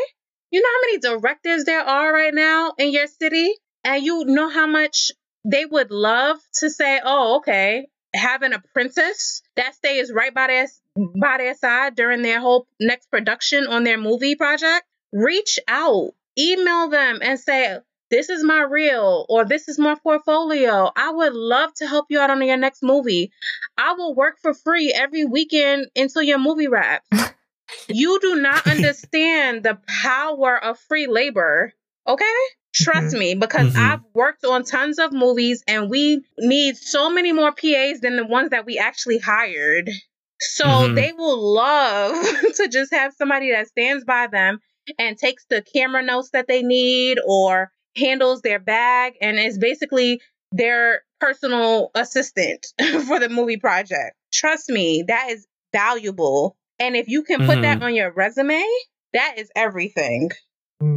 You know how many directors there are right now in your city? And you know how much they would love to say, oh, okay, have an apprentice that stays right by their, by their side during their whole next production on their movie project. Reach out, email them and say, this is my reel, or this is my portfolio. I would love to help you out on your next movie. I will work for free every weekend until your movie wraps. You do not understand the power of free labor, okay? Trust me, because mm-hmm. I've worked on tons of movies, and we need so many more P As than the ones that we actually hired. So mm-hmm. they will love to just have somebody that stands by them and takes the camera notes that they need, or handles their bag and is basically their personal assistant for the movie project. Trust me, that is valuable. And if you can put mm-hmm. that on your resume, that is everything.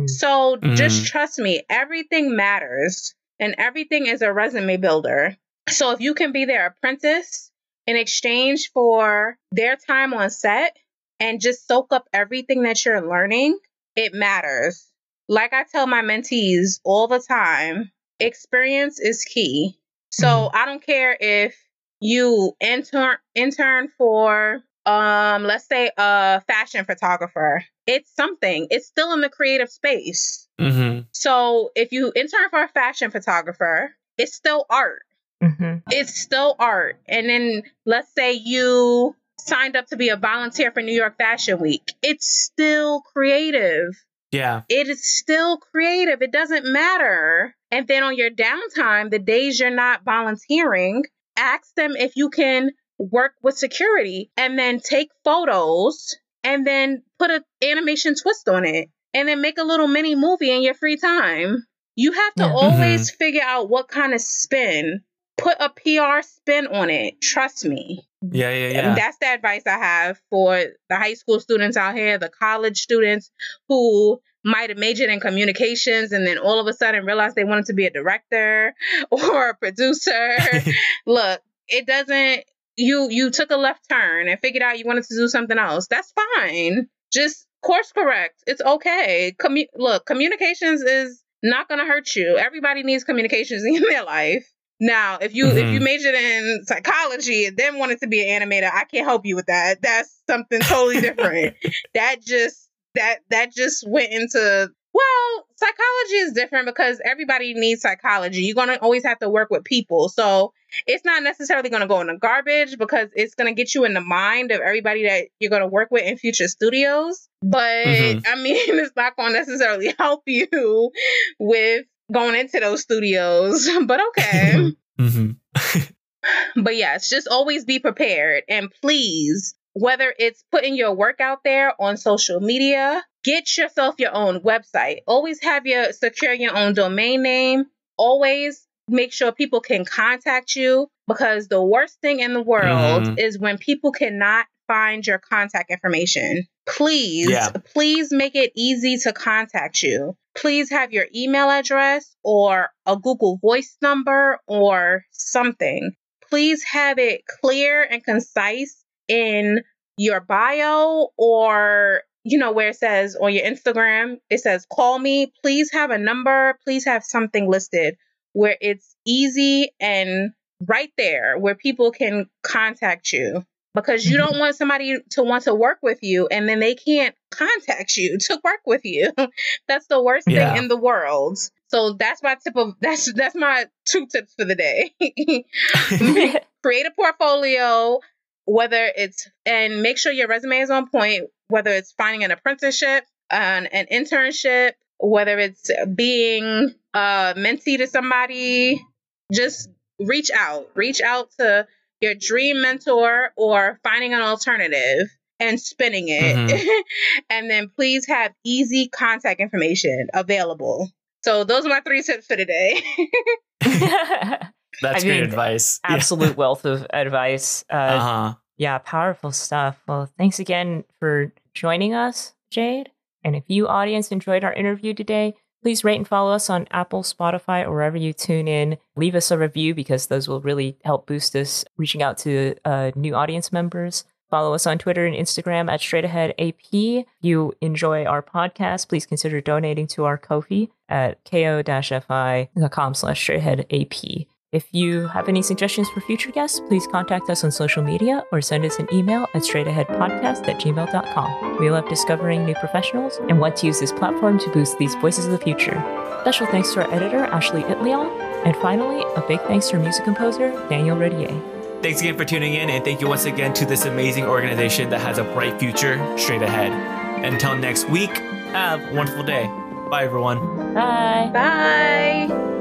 So mm-hmm. just trust me, everything matters and everything is a resume builder. So if you can be their apprentice in exchange for their time on set and just soak up everything that you're learning, it matters. Like I tell my mentees all the time, experience is key. So mm-hmm. I don't care if you intern intern for um let's say a fashion photographer, it's something, it's still in the creative space. Mm-hmm. So if you intern for a fashion photographer, it's still art. Mm-hmm. It's still art. And then let's say you signed up to be a volunteer for New York Fashion Week, it's still creative. Yeah, it is still creative. It doesn't matter. And then on your downtime, the days you're not volunteering, ask them if you can work with security, and then take photos, and then put an animation twist on it, and then make a little mini movie in your free time. You have to mm-hmm. always figure out what kind of spin. Put a P R spin on it. Trust me. Yeah, yeah, yeah. And that's the advice I have for the high school students out here, the college students who might have majored in communications and then all of a sudden realized they wanted to be a director or a producer. Look, it doesn't... You you took a left turn and figured out you wanted to do something else. That's fine. Just course correct. It's okay. Commu- look, communications is not going to hurt you. Everybody needs communications in their life. Now, if you mm-hmm. if you majored in psychology and then wanted to be an animator, I can't help you with that. That's something totally different. That just that that just went into, well, psychology is different because everybody needs psychology. You're going to always have to work with people. So it's not necessarily going to go in the garbage because it's going to get you in the mind of everybody that you're going to work with in future studios. But mm-hmm. I mean, it's not going to necessarily help you with going into those studios, but okay. mm-hmm. But yes, just always be prepared. And please, whether it's putting your work out there on social media, get yourself your own website. Always have your secure your own domain name. Always make sure people can contact you, because the worst thing in the world mm-hmm. is when people cannot find your contact information. Please, yeah. please make it easy to contact you. Please have your email address or a Google Voice number or something. Please have it clear and concise in your bio, or you know, where it says on your Instagram, it says, call me. Please have a number. Please have something listed where it's easy and right there where people can contact you, because you don't want somebody to want to work with you and then they can't contact you to work with you. That's the worst yeah. thing in the world. So that's my tip of that's that's my two tips for the day. Create a portfolio, whether it's and make sure your resume is on point, whether it's finding an apprenticeship, an, an internship, whether it's being a mentee to somebody. Just reach out. Reach out to your dream mentor or finding an alternative and spinning it. Mm-hmm. And then please have easy contact information available. So those are my three tips for today. That's I great mean, advice. Absolute yeah. wealth of advice. Uh, uh-huh. Yeah, powerful stuff. Well, thanks again for joining us, Jade. And if you, audience, enjoyed our interview today, please rate and follow us on Apple, Spotify, or wherever you tune in. Leave us a review because those will really help boost us reaching out to uh, new audience members. Follow us on Twitter and Instagram at Straight Ahead A P. If you enjoy our podcast, please consider donating to our Ko-fi at ko-fi.com slash straightaheadap. If you have any suggestions for future guests, please contact us on social media or send us an email at straightaheadpodcast at gmail.com. We love discovering new professionals and want to use this platform to boost these voices of the future. Special thanks to our editor, Ashley Itleon. And finally, a big thanks to our music composer, Daniel Rodier. Thanks again for tuning in, and thank you once again to this amazing organization that has a bright future straight ahead. Until next week, have a wonderful day. Bye, everyone. Bye. Bye.